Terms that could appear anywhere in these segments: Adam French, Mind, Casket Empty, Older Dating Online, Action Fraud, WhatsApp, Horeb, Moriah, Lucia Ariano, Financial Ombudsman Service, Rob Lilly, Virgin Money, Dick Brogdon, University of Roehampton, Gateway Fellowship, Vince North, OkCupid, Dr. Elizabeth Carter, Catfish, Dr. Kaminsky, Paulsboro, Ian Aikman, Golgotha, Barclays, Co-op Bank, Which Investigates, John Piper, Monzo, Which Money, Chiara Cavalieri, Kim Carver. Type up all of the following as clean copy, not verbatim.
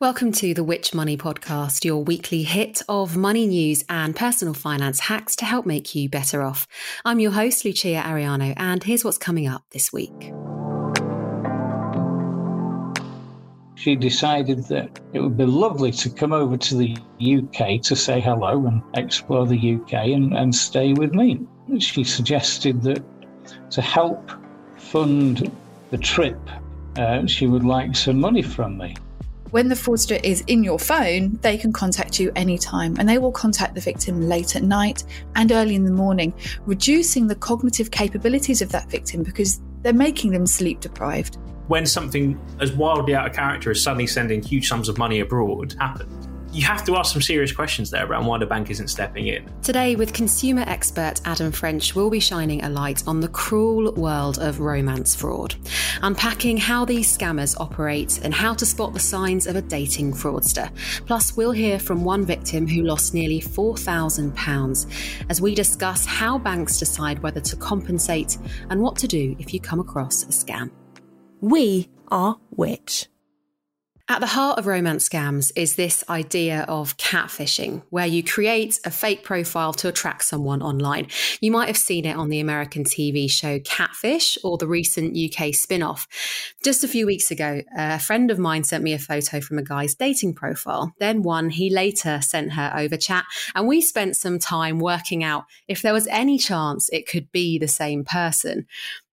Welcome to the Which Money podcast, your weekly hit of money news and personal finance hacks to help make you better off. I'm your host, Lucia Ariano, and here's what's coming up this week. She decided that it would be lovely to come over to the UK to say hello and explore the UK and stay with me. She suggested that to help fund the trip, she would like some money from me. When the fraudster is in your phone, they can contact you anytime, and they will contact the victim late at night and early in the morning, reducing the cognitive capabilities of that victim because they're making them sleep deprived. When something as wildly out of character as suddenly sending huge sums of money abroad happens, you have to ask some serious questions there around why the bank isn't stepping in. Today, with consumer expert Adam French, we'll be shining a light on the cruel world of romance fraud, unpacking how these scammers operate and how to spot the signs of a dating fraudster. Plus, we'll hear from one victim who lost nearly £4,000 as we discuss how banks decide whether to compensate and what to do if you come across a scam. We are Which. At the heart of romance scams is this idea of catfishing, where you create a fake profile to attract someone online. You might have seen it on the American TV show Catfish or the recent UK spin-off. Just a few weeks ago, a friend of mine sent me a photo from a guy's dating profile, then one he later sent her over chat, and we spent some time working out if there was any chance it could be the same person.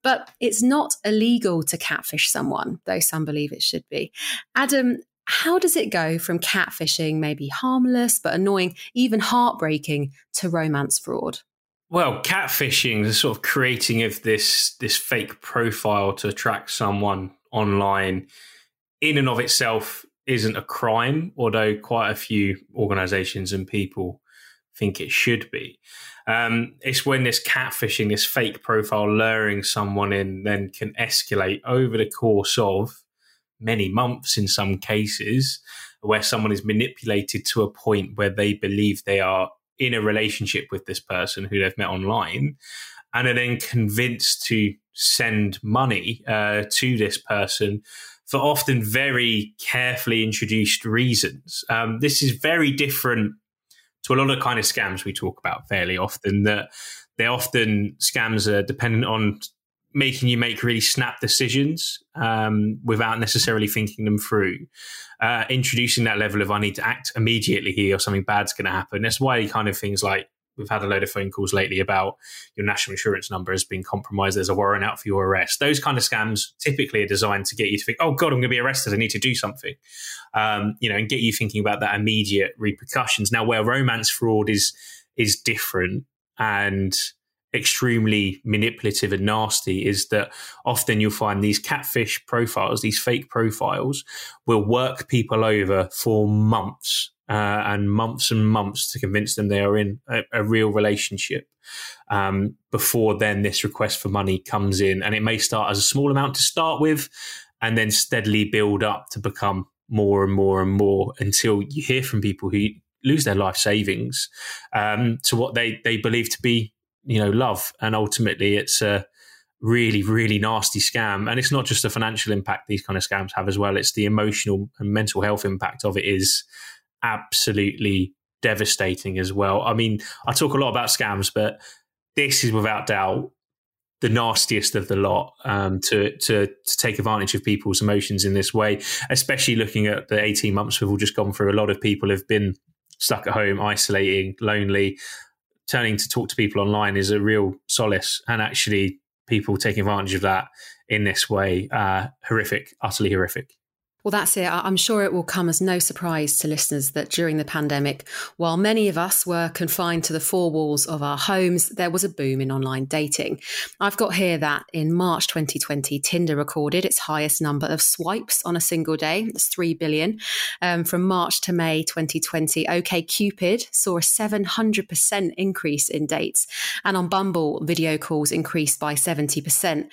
But it's not illegal to catfish someone, though some believe it should be. Adam, how does it go from catfishing, maybe harmless but annoying, even heartbreaking, to romance fraud? Well, catfishing is a sort of creating of this fake profile to attract someone online in and of itself isn't a crime, although quite a few organisations and people think it should be. It's when this catfishing, this fake profile luring someone in, then can escalate over the course of many months in some cases, where someone is manipulated to a point where they believe they are in a relationship with this person who they've met online, and are then convinced to send money to this person for often very carefully introduced reasons. This is very different to a lot of kind of scams we talk about fairly often, that they're often scams are dependent on making you make really snap decisions without necessarily thinking them through, introducing that level of I need to act immediately here or something bad's going to happen. That's why kind of things like we've had a load of phone calls lately about your national insurance number has been compromised, there's a warrant out for your arrest. Those kind of scams typically are designed to get you to think, oh God, I'm going to be arrested, I need to do something, and get you thinking about that immediate repercussions. Now, where romance fraud is different and extremely manipulative and nasty is that often you'll find these catfish profiles, these fake profiles, will work people over for months. And months to convince them they are in a real relationship before then this request for money comes in. And it may start as a small amount to start with and then steadily build up to become more and more and more until you hear from people who lose their life savings to what they believe to be, love. And ultimately it's a really, really nasty scam. And it's not just the financial impact these kind of scams have as well. It's the emotional and mental health impact of it is absolutely devastating as well. I mean, I talk a lot about scams, but this is without doubt the nastiest of the lot to take advantage of people's emotions in this way, especially looking at the 18 months we've all just gone through. A lot of people have been stuck at home, isolating, lonely. Turning to talk to people online is a real solace, and actually people taking advantage of that in this way, horrific, utterly horrific. Well, that's it. I'm sure it will come as no surprise to listeners that during the pandemic, while many of us were confined to the four walls of our homes, there was a boom in online dating. I've got here that in March 2020, Tinder recorded its highest number of swipes on a single day. That's 3 billion. From March to May 2020, OkCupid saw a 700% increase in dates. And on Bumble, video calls increased by 70%.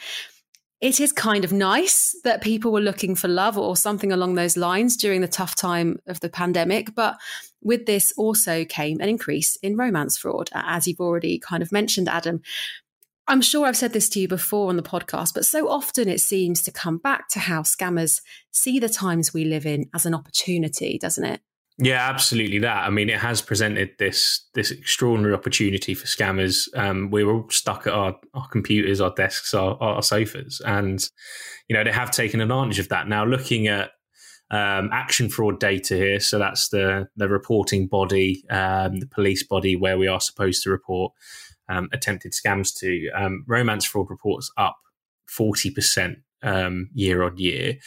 It is kind of nice that people were looking for love or something along those lines during the tough time of the pandemic. But with this also came an increase in romance fraud, as you've already kind of mentioned, Adam. I'm sure I've said this to you before on the podcast, but so often it seems to come back to how scammers see the times we live in as an opportunity, doesn't it? Yeah, absolutely that. I mean, it has presented this extraordinary opportunity for scammers. We're all stuck at our computers, our desks, our sofas. And, you know, they have taken advantage of that. Now, looking at action fraud data here, so that's the reporting body, the police body where we are supposed to report attempted scams to. Romance fraud reports up 40%. Year on year.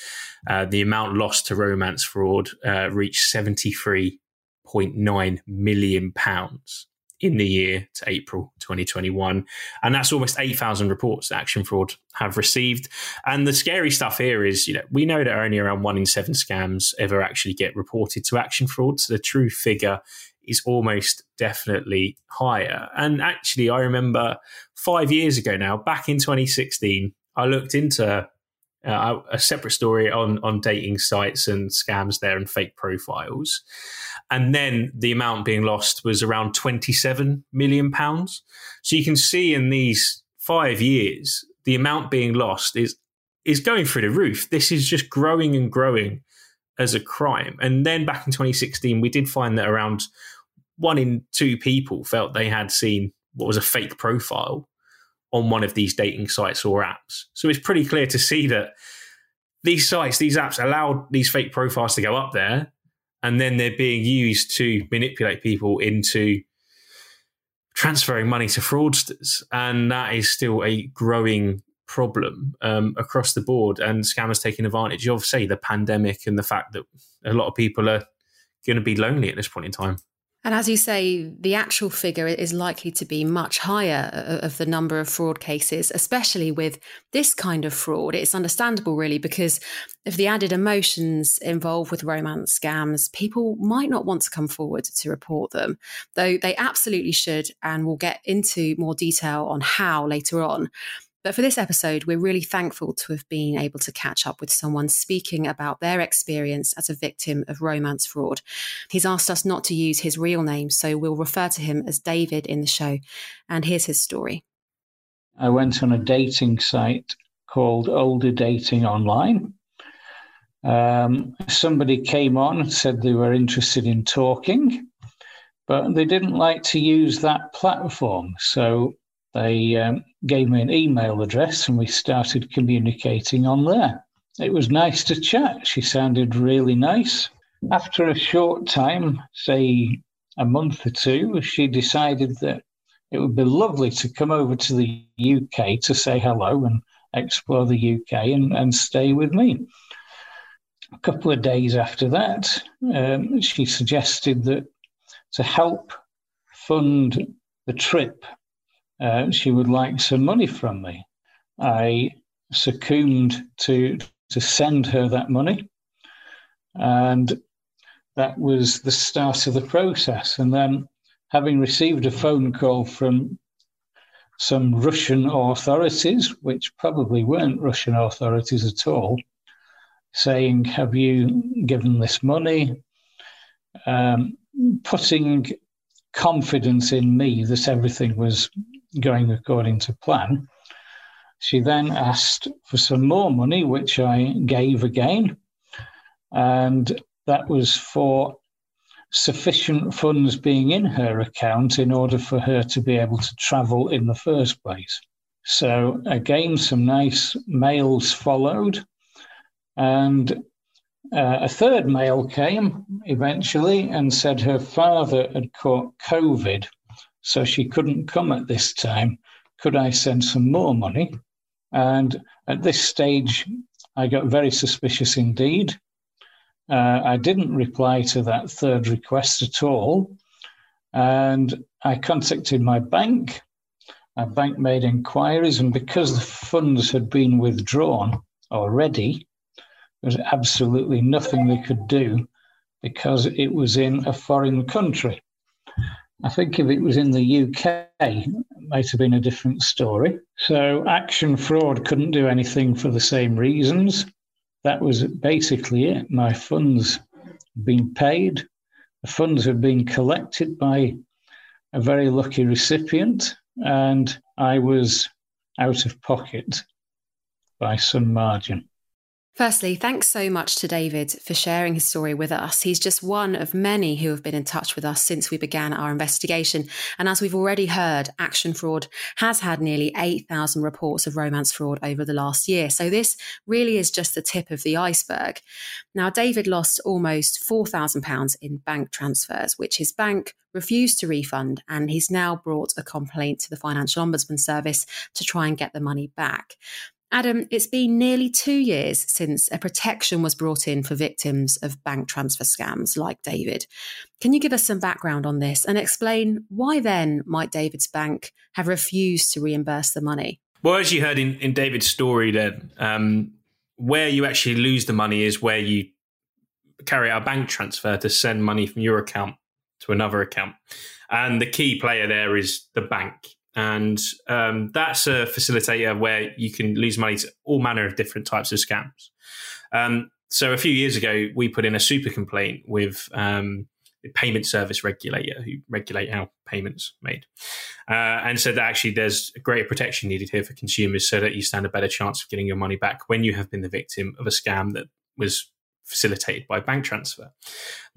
The amount lost to romance fraud reached £73.9 million in the year to April 2021. And that's almost 8,000 reports that Action Fraud have received. And the scary stuff here is, you know, we know that only around 1 in 7 scams ever actually get reported to Action Fraud. So the true figure is almost definitely higher. And actually, I remember 5 years ago now, back in 2016, I looked into a separate story on dating sites and scams there and fake profiles. And then the amount being lost was around £27 million. So you can see in these 5 years, the amount being lost is going through the roof. This is just growing and growing as a crime. And then back in 2016, we did find that around 1 in 2 people felt they had seen what was a fake profile on one of these dating sites or apps. So it's pretty clear to see that these sites, these apps allowed these fake profiles to go up there, and then they're being used to manipulate people into transferring money to fraudsters. And that is still a growing problem across the board, and scammers taking advantage of, say, the pandemic and the fact that a lot of people are going to be lonely at this point in time. And as you say, the actual figure is likely to be much higher of the number of fraud cases, especially with this kind of fraud. It's understandable, really, because of the added emotions involved with romance scams, people might not want to come forward to report them, though they absolutely should. And we'll get into more detail on how later on. But for this episode, we're really thankful to have been able to catch up with someone speaking about their experience as a victim of romance fraud. He's asked us not to use his real name, so we'll refer to him as David in the show. And here's his story. I went on a dating site called Older Dating Online. Somebody came on and said they were interested in talking, but they didn't like to use that platform. So they gave me an email address and we started communicating on there. It was nice to chat. She sounded really nice. After a short time, say a month or two, she decided that it would be lovely to come over to the UK to say hello and explore the UK and stay with me. A couple of days after that, she suggested that to help fund the trip, she would like some money from me. I succumbed to send her that money. And that was the start of the process. And then, having received a phone call from some Russian authorities, which probably weren't Russian authorities at all, saying, "Have you given this money?" Putting confidence in me that everything was going according to plan. She then asked for some more money, which I gave again. And that was for sufficient funds being in her account in order for her to be able to travel in the first place. So again, some nice mails followed. And a third mail came eventually and said her father had caught COVID, so she couldn't come at this time. Could I send some more money? And at this stage, I got very suspicious indeed. I didn't reply to that third request at all. And I contacted my bank. My bank made inquiries, and because the funds had been withdrawn already, there was absolutely nothing they could do because it was in a foreign country. I think if it was in the UK, it might have been a different story. So Action Fraud couldn't do anything for the same reasons. That was basically it. My funds had been paid. The funds had been collected by a very lucky recipient, and I was out of pocket by some margin. Firstly, thanks so much to David for sharing his story with us. He's just one of many who have been in touch with us since we began our investigation. And as we've already heard, Action Fraud has had nearly 8,000 reports of romance fraud over the last year. So this really is just the tip of the iceberg. Now, David lost almost £4,000 in bank transfers, which his bank refused to refund, and he's now brought a complaint to the Financial Ombudsman Service to try and get the money back. Adam, it's been nearly 2 years since a protection was brought in for victims of bank transfer scams like David. Can you give us some background on this and explain why then might David's bank have refused to reimburse the money? Well, as you heard in David's story, then, where you actually lose the money is where you carry out a bank transfer to send money from your account to another account. And the key player there is the bank. And that's a facilitator where you can lose money to all manner of different types of scams. So a few years ago, we put in a super complaint with the payment service regulator who regulate how payments made. And so that actually there's greater protection needed here for consumers so that you stand a better chance of getting your money back when you have been the victim of a scam that was facilitated by bank transfer.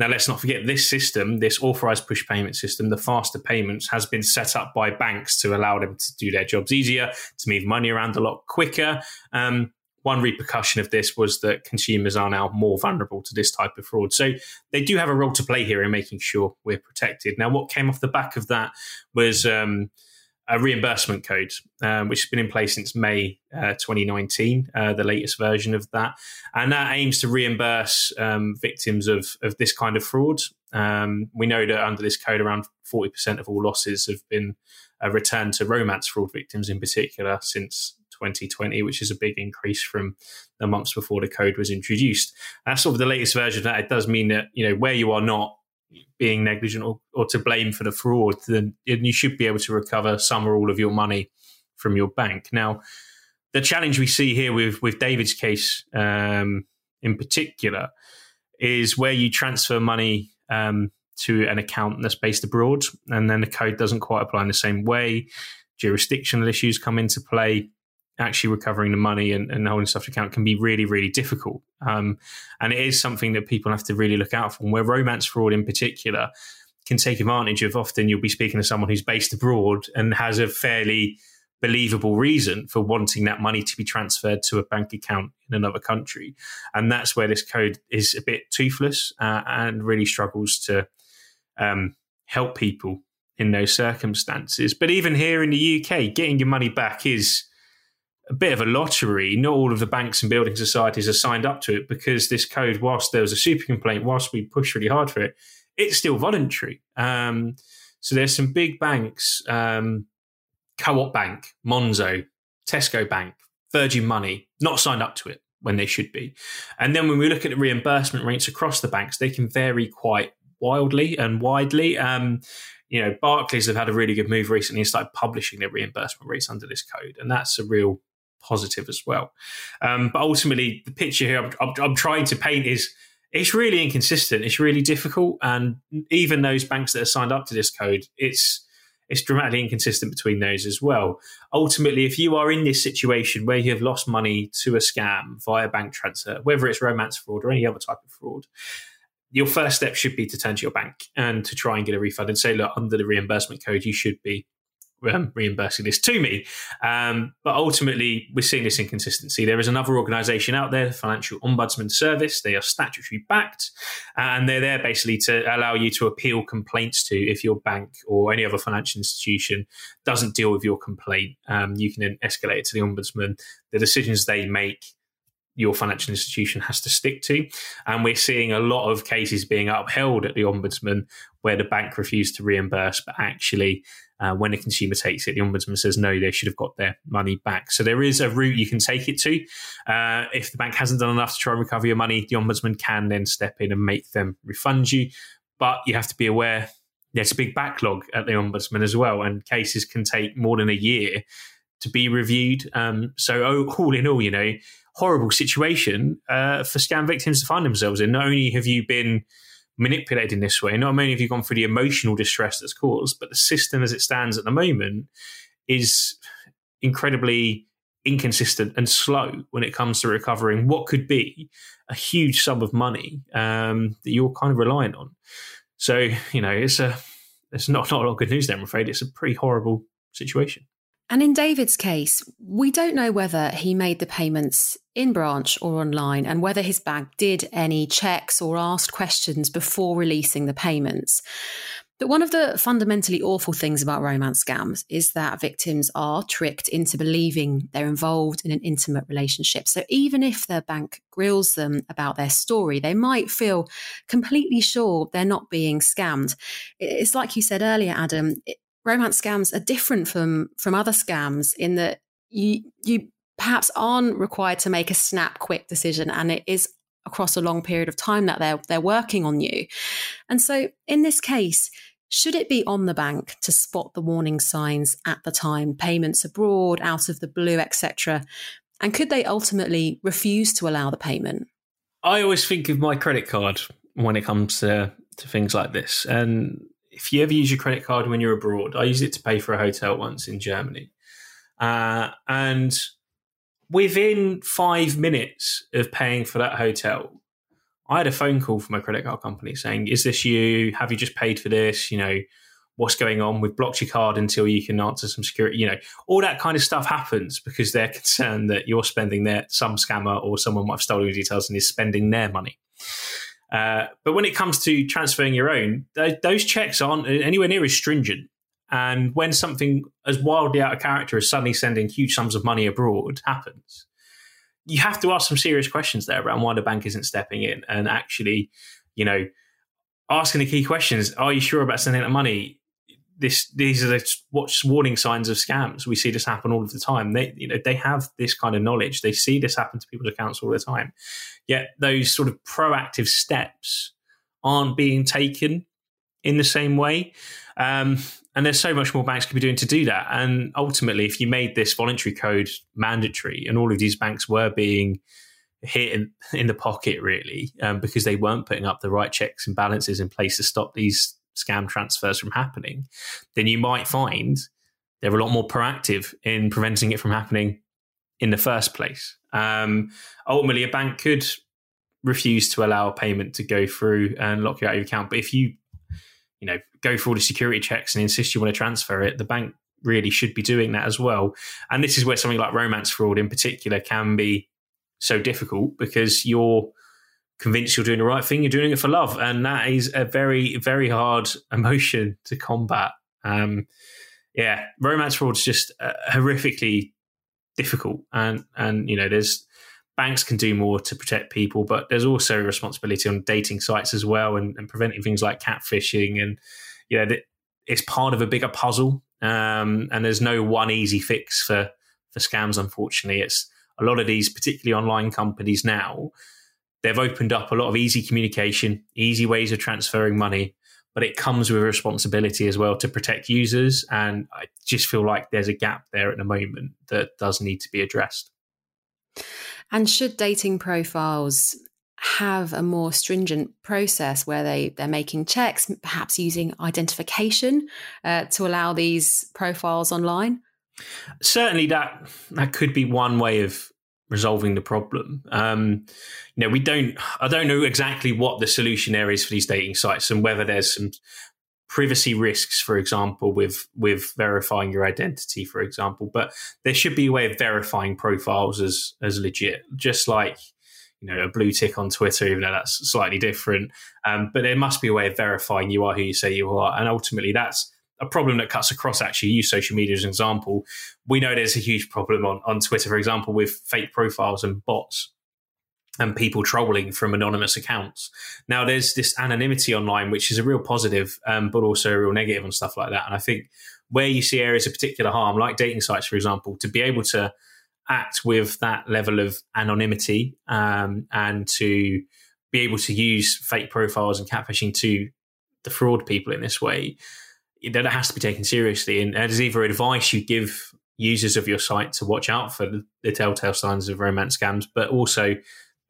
Now, let's not forget this system, this authorized push payment system, the faster payments has been set up by banks to allow them to do their jobs easier, to move money around a lot quicker. One repercussion of this was that consumers are now more vulnerable to this type of fraud. So they do have a role to play here in making sure we're protected. Now, what came off the back of that was a reimbursement code, which has been in place since May 2019, the latest version of that. And that aims to reimburse victims of this kind of fraud. We know that under this code, around 40% of all losses have been returned to romance fraud victims in particular since 2020, which is a big increase from the months before the code was introduced. That's sort of the latest version of that. It does mean that, you know, where you are not being negligent or to blame for the fraud, then you should be able to recover some or all of your money from your bank. Now, the challenge we see here with David's case in particular is where you transfer money to an account that's based abroad, and then the code doesn't quite apply in the same way. Jurisdictional issues come into play. Actually recovering the money and holding stuff to account can be really, really difficult. And it is something that people have to really look out for. And where romance fraud in particular can take advantage of, often you'll be speaking to someone who's based abroad and has a fairly believable reason for wanting that money to be transferred to a bank account in another country. And that's where this code is a bit toothless and really struggles to help people in those circumstances. But even here in the UK, getting your money back is a bit of a lottery. Not all of the banks and building societies are signed up to it because this code, whilst there was a super complaint, whilst we pushed really hard for it, it's still voluntary. So there's some big banks, Co-op Bank, Monzo, Tesco Bank, Virgin Money, not signed up to it when they should be. And then when we look at the reimbursement rates across the banks, they can vary quite wildly and widely. You know, Barclays have had a really good move recently and started publishing their reimbursement rates under this code. And that's a real positive as well. But ultimately, the picture here I'm trying to paint is it's really inconsistent. It's really difficult. And even those banks that are signed up to this code, it's dramatically inconsistent between those as well. Ultimately, if you are in this situation where you have lost money to a scam via bank transfer, whether it's romance fraud or any other type of fraud, your first step should be to turn to your bank and to try and get a refund and say, look, under the reimbursement code, you should be reimbursing this to me. But ultimately, we're seeing this inconsistency. There is another organisation out there, the Financial Ombudsman Service. They are statutory backed, and they're there basically to allow you to appeal complaints to if your bank or any other financial institution doesn't deal with your complaint. You can then escalate it to the Ombudsman. The decisions they make your financial institution has to stick to. And we're seeing a lot of cases being upheld at the Ombudsman where the bank refused to reimburse, but actually when the consumer takes it, the Ombudsman says, no, they should have got their money back. So there is a route you can take it to. If the bank hasn't done enough to try and recover your money, the Ombudsman can then step in and make them refund you. But you have to be aware there's a big backlog at the Ombudsman as well, and cases can take more than a year to be reviewed. So all in all, you know, horrible situation for scam victims to find themselves in. Not only have you been manipulated in this way, not only have you gone through the emotional distress that's caused, but the system as it stands at the moment is incredibly inconsistent and slow when it comes to recovering what could be a huge sum of money that you're kind of reliant on. So, you know, it's not a lot of good news there, I'm afraid. It's a pretty horrible situation. And in David's case, we don't know whether he made the payments in branch or online, and whether his bank did any checks or asked questions before releasing the payments. But one of the fundamentally awful things about romance scams is that victims are tricked into believing they're involved in an intimate relationship. So even if their bank grills them about their story, they might feel completely sure they're not being scammed. It's like you said earlier, Adam, romance scams are different from other scams in that you perhaps aren't required to make a snap, quick decision, and it is across a long period of time that they're working on you. And so in this case, should it be on the bank to spot the warning signs at the time, payments abroad, out of the blue, etc.? And could they ultimately refuse to allow the payment? I always think of my credit card when it comes to things like this. And if you ever use your credit card when you're abroad, I used it to pay for a hotel once in Germany. And within 5 minutes of paying for that hotel, I had a phone call from my credit card company saying, is this you? Have you just paid for this? You know, what's going on? We've blocked your card until you can answer some security. You know, all that kind of stuff happens because they're concerned that you're spending some scammer or someone might have stolen your details and is spending their money. But when it comes to transferring your own, those checks aren't anywhere near as stringent. And when something as wildly out of character as suddenly sending huge sums of money abroad happens, you have to ask some serious questions there around why the bank isn't stepping in and actually, you know, asking the key questions. Are you sure about sending that money? These are the warning signs of scams. We see this happen all of the time. They have this kind of knowledge. They see this happen to people's accounts all the time. Yet those sort of proactive steps aren't being taken in the same way. And there's so much more banks could be doing to do that. And ultimately, if you made this voluntary code mandatory, and all of these banks were being hit in the pocket, really, because they weren't putting up the right checks and balances in place to stop these scam transfers from happening, then you might find they're a lot more proactive in preventing it from happening in the first place. Ultimately, a bank could refuse to allow a payment to go through and lock you out of your account. But if you go for all the security checks and insist you want to transfer it, the bank really should be doing that as well. And this is where something like romance fraud in particular can be so difficult, because you're convinced you're doing the right thing, you're doing it for love. And that is a very, very hard emotion to combat. Romance fraud is just horrifically difficult. And there's banks can do more to protect people, but there's also a responsibility on dating sites as well, and preventing things like catfishing. And, you know, it's part of a bigger puzzle. And there's no one easy fix for scams, unfortunately. It's a lot of these, particularly online companies now, they've opened up a lot of easy communication, easy ways of transferring money, but it comes with a responsibility as well to protect users. And I just feel like there's a gap there at the moment that does need to be addressed. And should dating profiles have a more stringent process where they're making checks, perhaps using identification to allow these profiles online? Certainly that could be one way of resolving the problem. I don't know exactly what the solution area is for these dating sites and whether there's some privacy risks, for example, with verifying your identity, for example, but there should be a way of verifying profiles as legit, just like, you know, a blue tick on Twitter, even though that's slightly different. But there must be a way of verifying you are who you say you are. And ultimately that's a problem that cuts across. Actually, use social media as an example. We know there's a huge problem on Twitter, for example, with fake profiles and bots. and people trolling from anonymous accounts. Now, there's this anonymity online, which is a real positive, but also a real negative on stuff like that. And I think where you see areas of particular harm, like dating sites, for example, to be able to act with that level of anonymity and to be able to use fake profiles and catfishing to defraud people in this way, that has to be taken seriously. And there's either advice you give users of your site to watch out for the telltale signs of romance scams, but also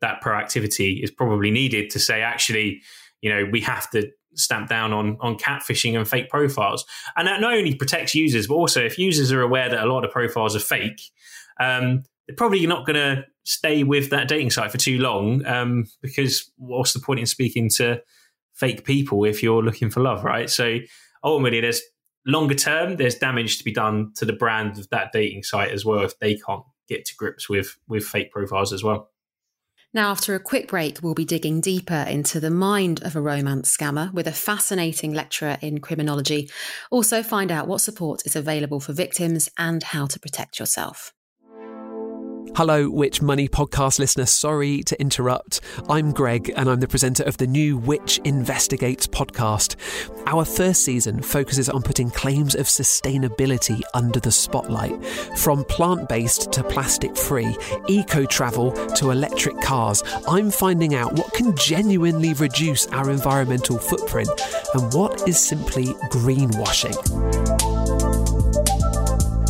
that proactivity is probably needed to say, actually, you know, we have to stamp down on catfishing and fake profiles. And that not only protects users, but also if users are aware that a lot of profiles are fake, they're probably not going to stay with that dating site for too long, because what's the point in speaking to fake people if you're looking for love, right? So ultimately, there's longer term, there's damage to be done to the brand of that dating site as well if they can't get to grips with fake profiles as well. Now, after a quick break, we'll be digging deeper into the mind of a romance scammer with a fascinating lecturer in criminology. Also find out what support is available for victims and how to protect yourself. Hello, Which Money podcast listener. Sorry to interrupt. I'm Greg and I'm the presenter of the new Which Investigates podcast. Our first season focuses on putting claims of sustainability under the spotlight. From plant-based to plastic-free, eco-travel to electric cars, I'm finding out what can genuinely reduce our environmental footprint and what is simply greenwashing.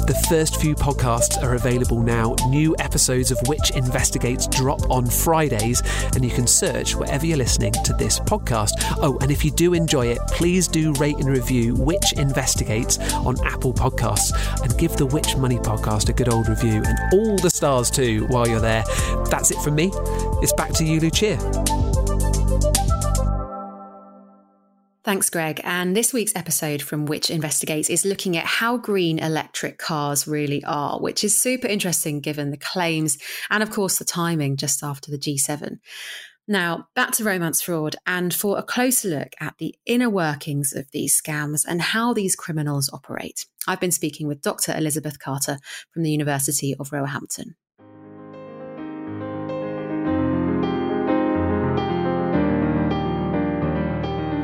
The first few podcasts are available now. New episodes of Which Investigates drop on Fridays, and you can search wherever you're listening to this podcast. Oh, and if you do enjoy it, please do rate and review Which Investigates on Apple Podcasts and give the Which Money podcast a good old review, and all the stars too while you're there. That's it from me. It's back to you, Lucia. Thanks, Greg. And this week's episode from Which Investigates is looking at how green electric cars really are, which is super interesting given the claims and, of course, the timing just after the G7. Now, back to romance fraud, and for a closer look at the inner workings of these scams and how these criminals operate, I've been speaking with Dr. Elizabeth Carter from the University of Roehampton.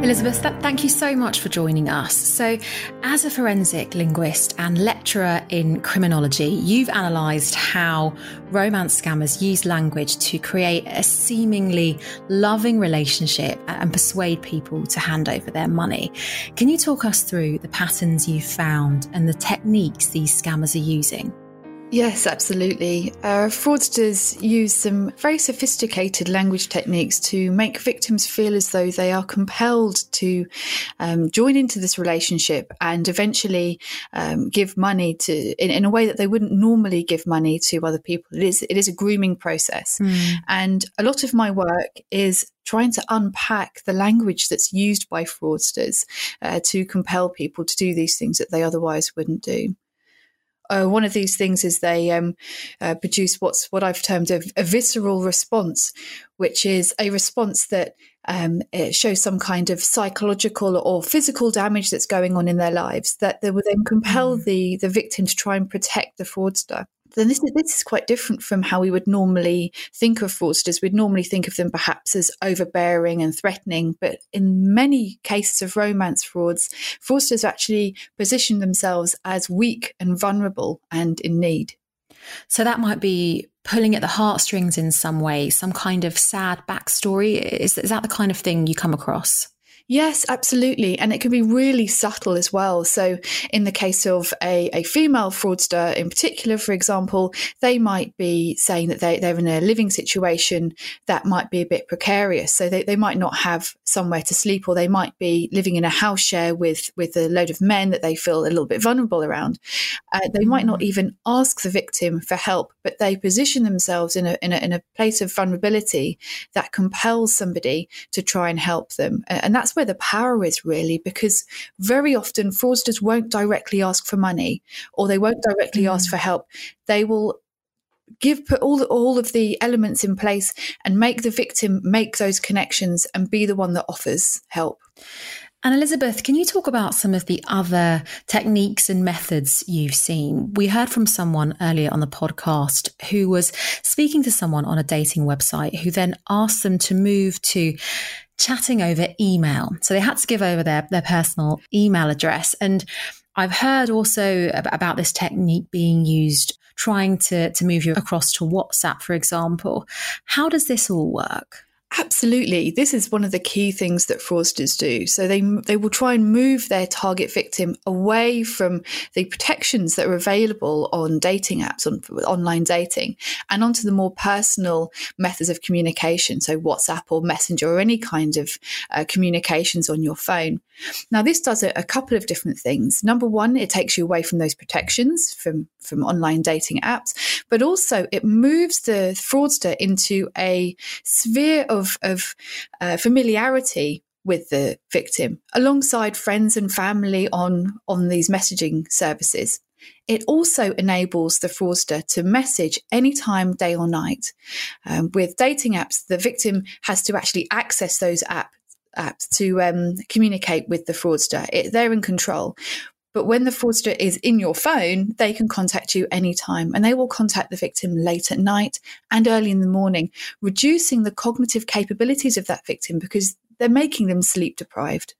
Elizabeth, thank you so much for joining us. So, as a forensic linguist and lecturer in criminology, you've analysed how romance scammers use language to create a seemingly loving relationship and persuade people to hand over their money. Can you talk us through the patterns you've found and the techniques these scammers are using? Yes, absolutely. Fraudsters use some very sophisticated language techniques to make victims feel as though they are compelled to join into this relationship and eventually give money to in a way that they wouldn't normally give money to other people. It is a grooming process. Mm. And a lot of my work is trying to unpack the language that's used by fraudsters to compel people to do these things that they otherwise wouldn't do. One of these things is they produce what I've termed a visceral response, which is a response that it shows some kind of psychological or physical damage that's going on in their lives, that they will then compel the victim to try and protect the fraudster. Then this is quite different from how we would normally think of fraudsters. We'd normally think of them perhaps as overbearing and threatening, but in many cases of romance frauds, fraudsters actually position themselves as weak and vulnerable and in need. So that might be pulling at the heartstrings in some way, some kind of sad backstory. Is that the kind of thing you come across? Yes, absolutely. And it can be really subtle as well. So in the case of a female fraudster in particular, for example, they might be saying that they're in a living situation that might be a bit precarious. So they might not have somewhere to sleep, or they might be living in a house share with a load of men that they feel a little bit vulnerable around. They might not even ask the victim for help, but they position themselves in a place of vulnerability that compels somebody to try and help them. And that's where the power is, really, because very often fraudsters won't directly ask for money, or they won't directly ask for help. They will put all of the elements in place and make the victim make those connections and be the one that offers help. And Elizabeth, can you talk about some of the other techniques and methods you've seen? We heard from someone earlier on the podcast who was speaking to someone on a dating website who then asked them to move to chatting over email. So they had to give over their personal email address. And I've heard also about this technique being used, trying to move you across to WhatsApp, for example. How does this all work? Absolutely. This is one of the key things that fraudsters do. So they will try and move their target victim away from the protections that are available on dating apps, on online dating, and onto the more personal methods of communication. So WhatsApp or Messenger or any kind of communications on your phone. Now, this does a couple of different things. Number one, it takes you away from those protections from online dating apps, but also it moves the fraudster into a sphere of familiarity with the victim alongside friends and family on these messaging services. It also enables the fraudster to message anytime, day or night. With dating apps, the victim has to actually access those apps to communicate with the fraudster. They're in control. But when the fraudster is in your phone, they can contact you anytime, and they will contact the victim late at night and early in the morning, reducing the cognitive capabilities of that victim because they're making them sleep deprived.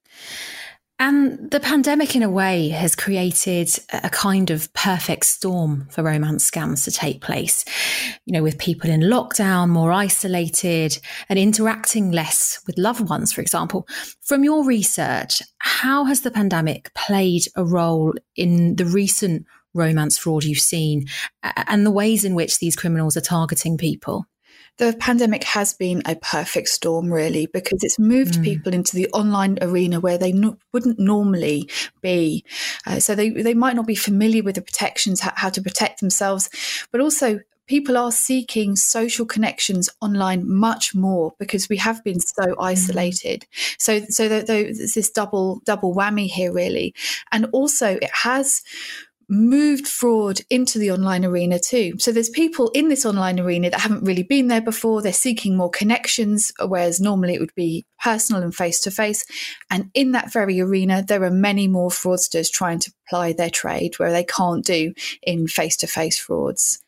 And the pandemic, in a way, has created a kind of perfect storm for romance scams to take place. You know, with people in lockdown, more isolated and interacting less with loved ones, for example. From your research, how has the pandemic played a role in the recent romance fraud you've seen and the ways in which these criminals are targeting people? The pandemic has been a perfect storm, really, because it's moved people into the online arena where they wouldn't normally be. So they might not be familiar with the protections, how to protect themselves, but also people are seeking social connections online much more because we have been so isolated. So there's this double whammy here, really. And also it has moved fraud into the online arena too. So there's people in this online arena that haven't really been there before. They're seeking more connections, whereas normally it would be personal and face-to-face. And in that very arena, there are many more fraudsters trying to ply their trade where they can't do in face-to-face frauds.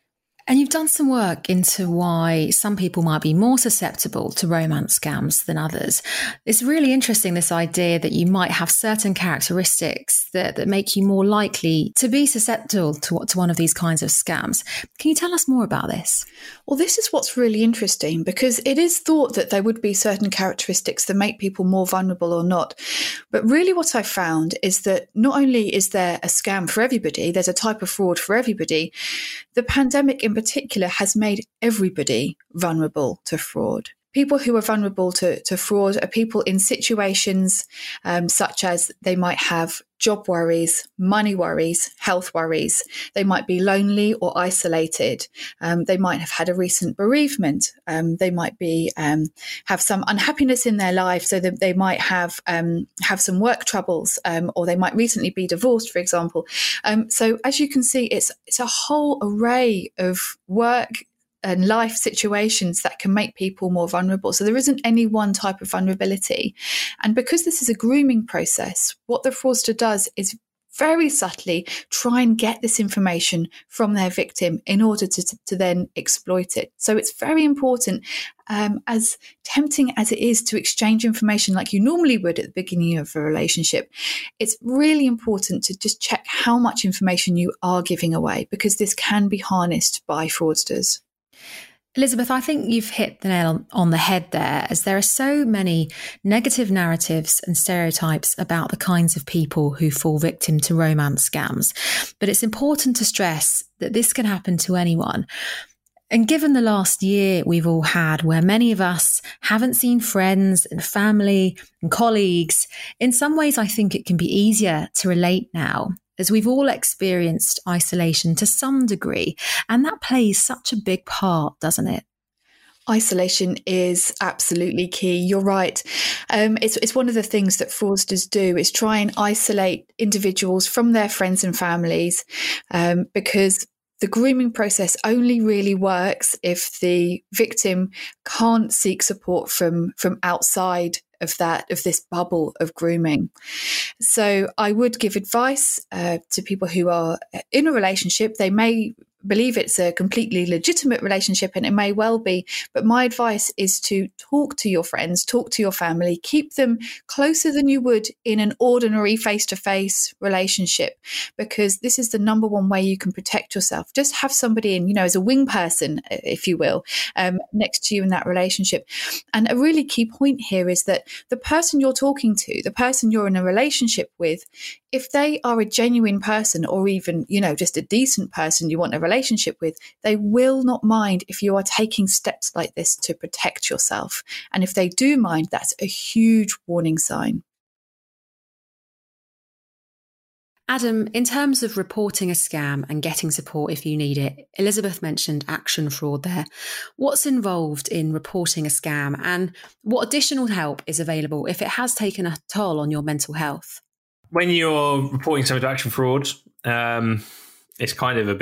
And you've done some work into why some people might be more susceptible to romance scams than others. It's really interesting, this idea that you might have certain characteristics that make you more likely to be susceptible to one of these kinds of scams. Can you tell us more about this? Well, this is what's really interesting because it is thought that there would be certain characteristics that make people more vulnerable or not. But really what I found is that not only is there a scam for everybody, there's a type of fraud for everybody, the pandemic in particular has made everybody vulnerable to fraud. People who are vulnerable to fraud are people in situations such as they might have job worries, money worries, health worries. They might be lonely or isolated. They might have had a recent bereavement. They might be have some unhappiness in their life, so that they might have some work troubles, or they might recently be divorced, for example. So as you can see, it's a whole array of work and life situations that can make people more vulnerable. So there isn't any one type of vulnerability. And because this is a grooming process, what the fraudster does is very subtly try and get this information from their victim in order to then exploit it. So it's very important, as tempting as it is to exchange information like you normally would at the beginning of a relationship, it's really important to just check how much information you are giving away because this can be harnessed by fraudsters. Elizabeth, I think you've hit the nail on the head there, as there are so many negative narratives and stereotypes about the kinds of people who fall victim to romance scams. But it's important to stress that this can happen to anyone. And given the last year we've all had, where many of us haven't seen friends and family and colleagues, in some ways I think it can be easier to relate now, as we've all experienced isolation to some degree. And that plays such a big part, doesn't it? Isolation is absolutely key. You're right. It's one of the things that fraudsters do is try and isolate individuals from their friends and families because the grooming process only really works if the victim can't seek support from outside of that, of this bubble of grooming. So I would give advice to people who are in a relationship. They may believe it's a completely legitimate relationship, and it may well be, but my advice is to talk to your friends, talk to your family, keep them closer than you would in an ordinary face-to-face relationship, because this is the number one way you can protect yourself. Just have somebody in, you know, as a wing person, if you will, next to you in that relationship. And a really key point here is that the person you're talking to, the person you're in a relationship with, if they are a genuine person, or even, you know, just a decent person you want a relationship with, they will not mind if you are taking steps like this to protect yourself. And if they do mind, that's a huge warning sign. Adam, in terms of reporting a scam and getting support if you need it, Elizabeth mentioned Action Fraud there. What's involved in reporting a scam, and what additional help is available if it has taken a toll on your mental health? When you're reporting something to Action Fraud, it's kind of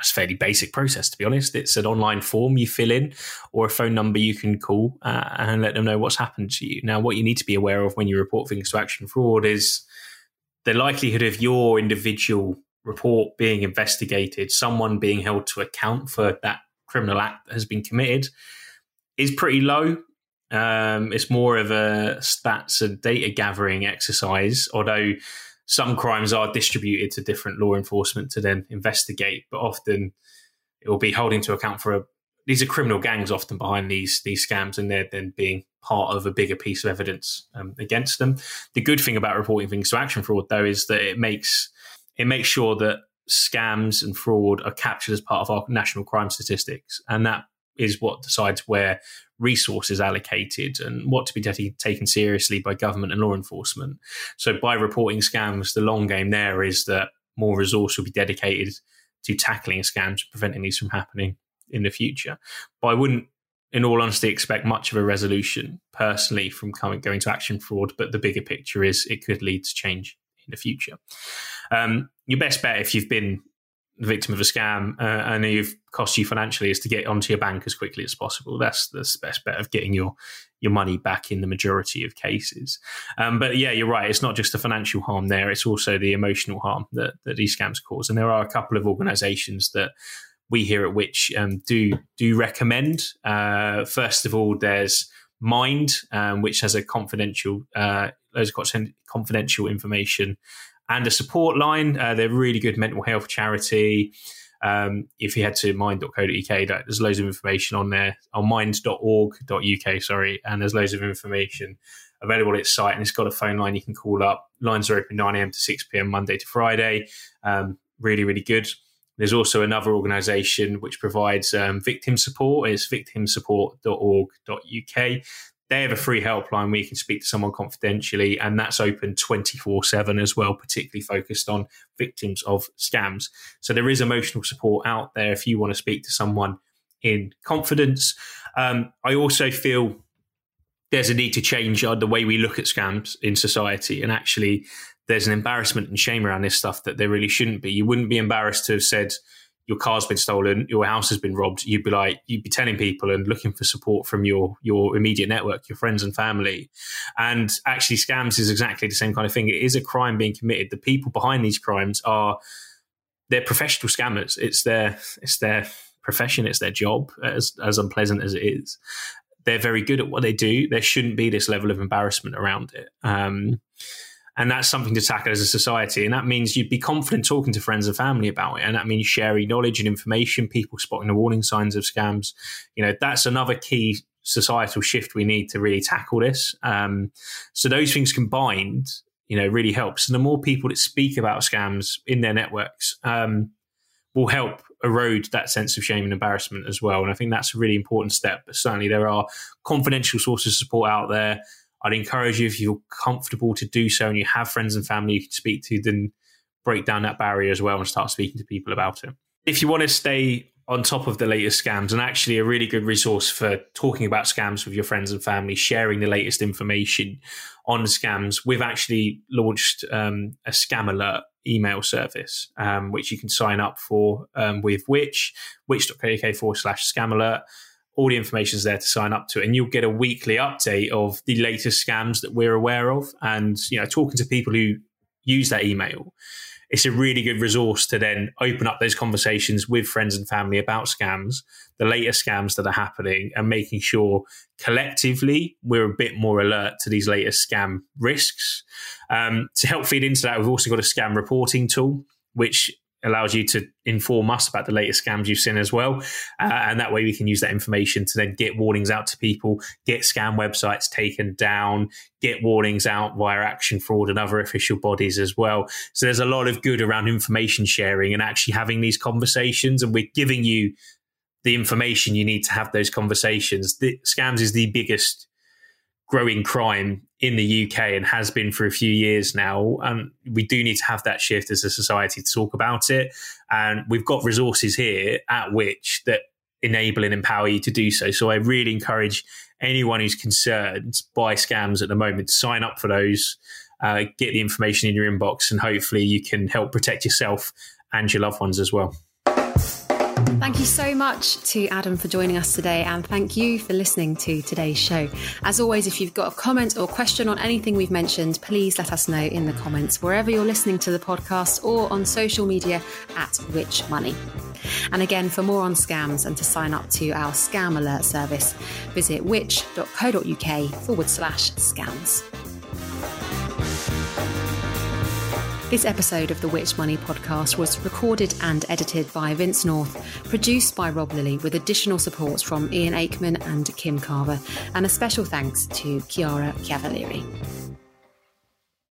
it's a fairly basic process, to be honest. It's an online form you fill in, or a phone number you can call and let them know what's happened to you. Now, what you need to be aware of when you report things to Action Fraud is the likelihood of your individual report being investigated, someone being held to account for that criminal act that has been committed, is pretty low. It's more of a stats and data gathering exercise, although some crimes are distributed to different law enforcement to then investigate. But often it will be holding to account for these are criminal gangs often behind these scams, and they're then being part of a bigger piece of evidence against them. The good thing about reporting things to Action Fraud, though, is that it makes sure that scams and fraud are captured as part of our national crime statistics, and that is what decides where resources allocated and what to be taken seriously by government and law enforcement. So by reporting scams, the long game there is that more resource will be dedicated to tackling scams, preventing these from happening in the future. But I wouldn't, in all honesty, expect much of a resolution personally from going to Action Fraud, but the bigger picture is it could lead to change in the future. Your best bet, if you've been the victim of a scam and you've cost you financially, is to get onto your bank as quickly as possible. That's the best bet of getting your money back in the majority of cases. But yeah, you're right. It's not just the financial harm there. It's also the emotional harm that these scams cause. And there are a couple of organisations that we here at Which do recommend. First of all, there's Mind, which has a confidential information and a support line. They're really good mental health charity. If you head to mind.co.uk, there's loads of information on there, on mind.org.uk, and there's loads of information available at its site, and it's got a phone line you can call up. Lines are open 9am to 6pm, Monday to Friday. Really, really good. There's also another organisation which provides victim support. It's victimsupport.org.uk. They have a free helpline where you can speak to someone confidentially, and that's open 24/7 as well, particularly focused on victims of scams. So there is emotional support out there if you want to speak to someone in confidence. I also feel there's a need to change the way we look at scams in society, and actually there's an embarrassment and shame around this stuff that there really shouldn't be. You wouldn't be embarrassed to have said your car's been stolen, your house has been robbed. You'd be telling people and looking for support from your immediate network, your friends and family. And actually scams is exactly the same kind of thing. It is a crime being committed. The people behind these crimes they're professional scammers. It's their profession. It's their job, as unpleasant as it is. They're very good at what they do. There shouldn't be this level of embarrassment around it. And that's something to tackle as a society. And that means you'd be confident talking to friends and family about it. And that means sharing knowledge and information, people spotting the warning signs of scams. You know, that's another key societal shift we need to really tackle this. So those things combined, you know, really helps. And the more people that speak about scams in their networks will help erode that sense of shame and embarrassment as well. And I think that's a really important step. But certainly there are confidential sources of support out there. I'd encourage you, if you're comfortable to do so and you have friends and family you can speak to, then break down that barrier as well and start speaking to people about it. If you want to stay on top of the latest scams, and actually a really good resource for talking about scams with your friends and family, sharing the latest information on scams, we've actually launched a scam alert email service, which you can sign up for with Which, which.co.uk/scam alert. all the information's there to sign up to it. And you'll get a weekly update of the latest scams that we're aware of. And, you know, talking to people who use that email, it's a really good resource to then open up those conversations with friends and family about scams, the latest scams that are happening, and making sure collectively we're a bit more alert to these latest scam risks. To help feed into that, we've also got a scam reporting tool, which allows you to inform us about the latest scams you've seen as well. And that way we can use that information to then get warnings out to people, get scam websites taken down, get warnings out via Action Fraud and other official bodies as well. So there's a lot of good around information sharing and actually having these conversations. And we're giving you the information you need to have those conversations. Scams is the biggest growing crime in the UK and has been for a few years now. We do need to have that shift as a society to talk about it. And we've got resources here at Which that enable and empower you to do so. So I really encourage anyone who's concerned by scams at the moment to sign up for those, get the information in your inbox, and hopefully you can help protect yourself and your loved ones as well. Thank you so much to Adam for joining us today, and thank you for listening to today's show. As always, if you've got a comment or question on anything we've mentioned, please let us know in the comments wherever you're listening to the podcast or on social media at Which Money. And again, for more on scams and to sign up to our scam alert service, visit which.co.uk/scams. This episode of the Which Money podcast was recorded and edited by Vince North, produced by Rob Lilly, with additional support from Ian Aikman and Kim Carver, and a special thanks to Chiara Cavalieri.